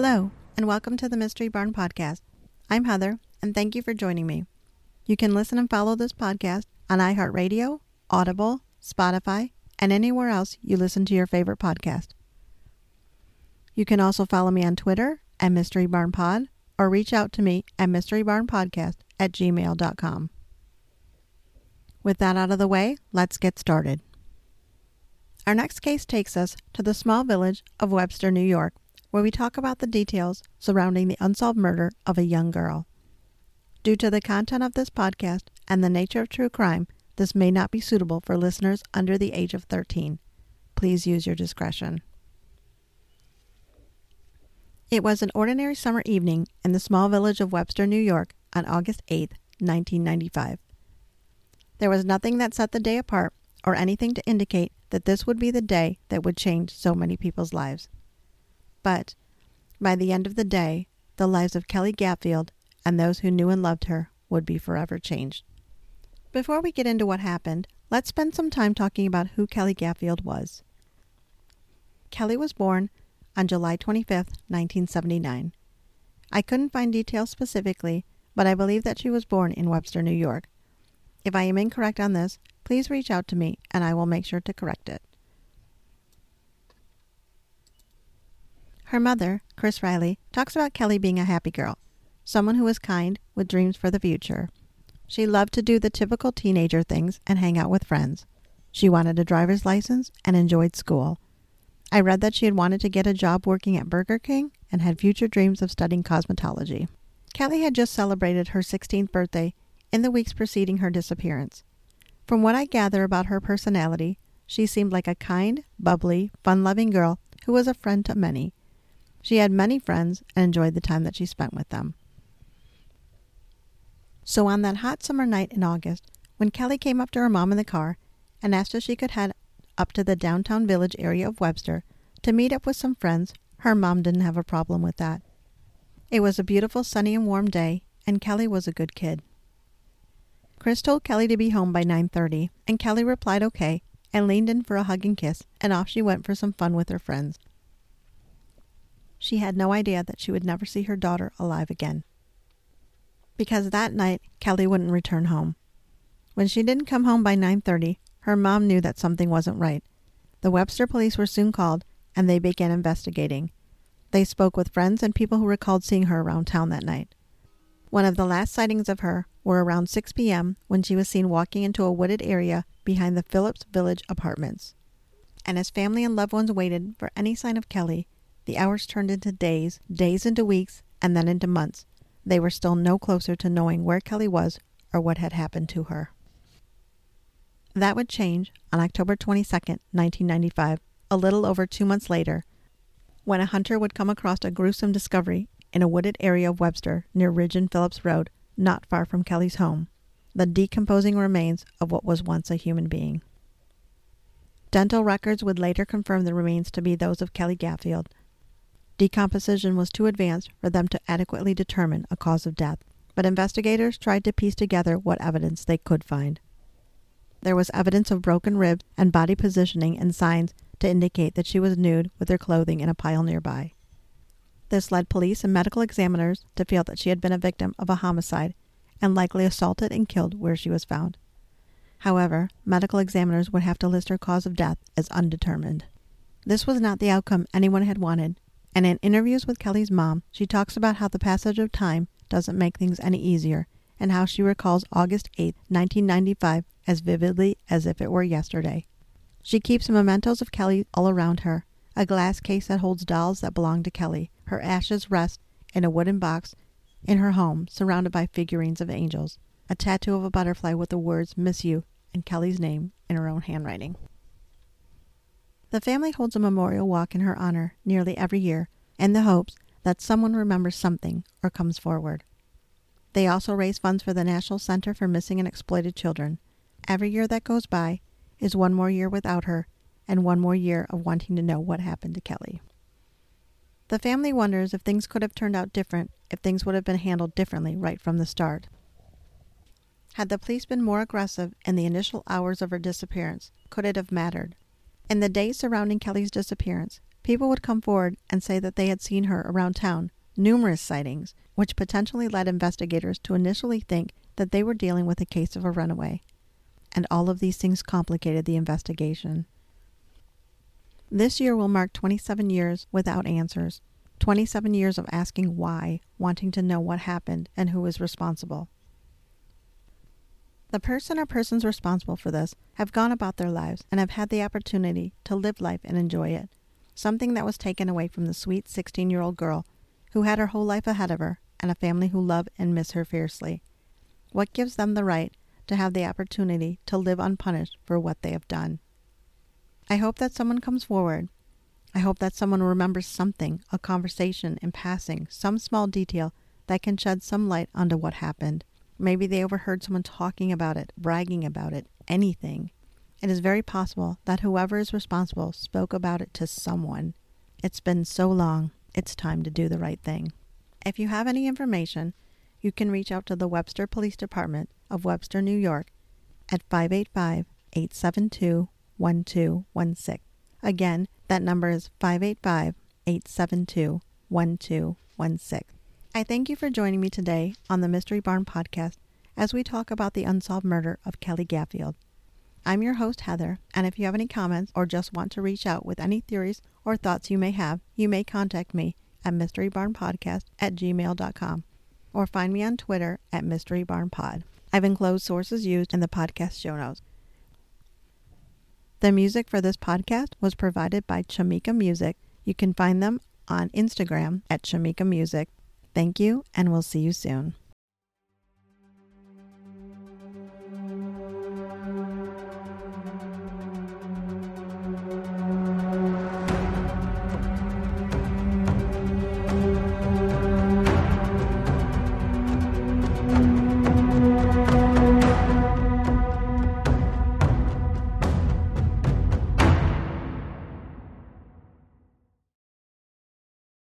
Hello, and welcome to the Mystery Barn Podcast. I'm Heather, and thank you for joining me. You can listen and follow this podcast on iHeartRadio, Audible, Spotify, and anywhere else you listen to your favorite podcast. You can also follow me on Twitter at Mystery Barn Pod, or reach out to me at mysterybarnpodcast@gmail.com. With that out of the way, let's get started. Our next case takes us to the small village of Webster, New York, where we talk about the details surrounding the unsolved murder of a young girl. Due to the content of this podcast and the nature of true crime, this may not be suitable for listeners under the age of 13. Please use your discretion. It was an ordinary summer evening in the small village of Webster, New York on August 8, 1995. There was nothing that set the day apart or anything to indicate that this would be the day that would change so many people's lives. But by the end of the day, the lives of Kelley Gaffield and those who knew and loved her would be forever changed. Before we get into what happened, let's spend some time talking about who Kelley Gaffield was. Kelley was born on July 25, 1979. I couldn't find details specifically, but I believe that she was born in Webster, New York. If I am incorrect on this, please reach out to me and I will make sure to correct it. Her mother, Chris Reilly, talks about Kelley being a happy girl, someone who was kind with dreams for the future. She loved to do the typical teenager things and hang out with friends. She wanted a driver's license and enjoyed school. I read that she had wanted to get a job working at Burger King and had future dreams of studying cosmetology. Kelley had just celebrated her 16th birthday in the weeks preceding her disappearance. From what I gather about her personality, she seemed like a kind, bubbly, fun-loving girl who was a friend to many. She had many friends and enjoyed the time that she spent with them. So on that hot summer night in August, when Kelley came up to her mom in the car and asked if she could head up to the downtown village area of Webster to meet up with some friends, her mom didn't have a problem with that. It was a beautiful, sunny and warm day, and Kelley was a good kid. Chris told Kelley to be home by 9:30, and Kelley replied okay and leaned in for a hug and kiss, and off she went for some fun with her friends. She had no idea that she would never see her daughter alive again, because that night, Kelley wouldn't return home. When she didn't come home by 9:30, her mom knew that something wasn't right. The Webster police were soon called, and they began investigating. They spoke with friends and people who recalled seeing her around town that night. One of the last sightings of her were around 6 p.m. when she was seen walking into a wooded area behind the Phillips Village Apartments. And as family and loved ones waited for any sign of Kelley, the hours turned into days, days into weeks, and then into months. They were still no closer to knowing where Kelley was or what had happened to her. That would change on October 22, 1995, a little over 2 months later, when a hunter would come across a gruesome discovery in a wooded area of Webster near Ridge and Phillips Road, not far from Kelley's home, the decomposing remains of what was once a human being. Dental records would later confirm the remains to be those of Kelley Gaffield. Decomposition was too advanced for them to adequately determine a cause of death, but investigators tried to piece together what evidence they could find. There was evidence of broken ribs and body positioning and signs to indicate that she was nude with her clothing in a pile nearby. This led police and medical examiners to feel that she had been a victim of a homicide and likely assaulted and killed where she was found. However, medical examiners would have to list her cause of death as undetermined. This was not the outcome anyone had wanted, and in interviews with Kelley's mom, she talks about how the passage of time doesn't make things any easier and how she recalls August 8, 1995 as vividly as if it were yesterday. She keeps mementos of Kelley all around her, a glass case that holds dolls that belonged to Kelley. Her ashes rest in a wooden box in her home surrounded by figurines of angels, a tattoo of a butterfly with the words "Miss You" and Kelley's name in her own handwriting. The family holds a memorial walk in her honor nearly every year in the hopes that someone remembers something or comes forward. They also raise funds for the National Center for Missing and Exploited Children. Every year that goes by is one more year without her and one more year of wanting to know what happened to Kelley. The family wonders if things could have turned out different, if things would have been handled differently right from the start. Had the police been more aggressive in the initial hours of her disappearance, could it have mattered? In the days surrounding Kelley's disappearance, People would come forward and say that they had seen her around town, numerous sightings, which potentially led investigators to initially think that they were dealing with a case of a runaway. And all of these things complicated the investigation. This year will mark 27 years without answers, 27 years of asking why, wanting to know what happened and who was responsible. The person or persons responsible for this have gone about their lives and have had the opportunity to live life and enjoy it, something that was taken away from the sweet 16-year-old girl who had her whole life ahead of her and a family who love and miss her fiercely. What gives them the right to have the opportunity to live unpunished for what they have done? I hope that someone comes forward. I hope that someone remembers something, a conversation in passing, some small detail that can shed some light onto what happened. Maybe they overheard someone talking about it, bragging about it, anything. It is very possible that whoever is responsible spoke about it to someone. It's been so long, it's time to do the right thing. If you have any information, you can reach out to the Webster Police Department of Webster, New York at 585-872-1216. Again, that number is 585-872-1216. I thank you for joining me today on the Mystery Barn Podcast as we talk about the unsolved murder of Kelley Gaffield. I'm your host, Heather, and if you have any comments or just want to reach out with any theories or thoughts you may have, you may contact me at mysterybarnpodcast@gmail.com or find me on Twitter at mysterybarnpod. I've enclosed sources used in the podcast show notes. The music for this podcast was provided by Chamika Music. You can find them on Instagram at Chamika Music. Thank you, and we'll see you soon.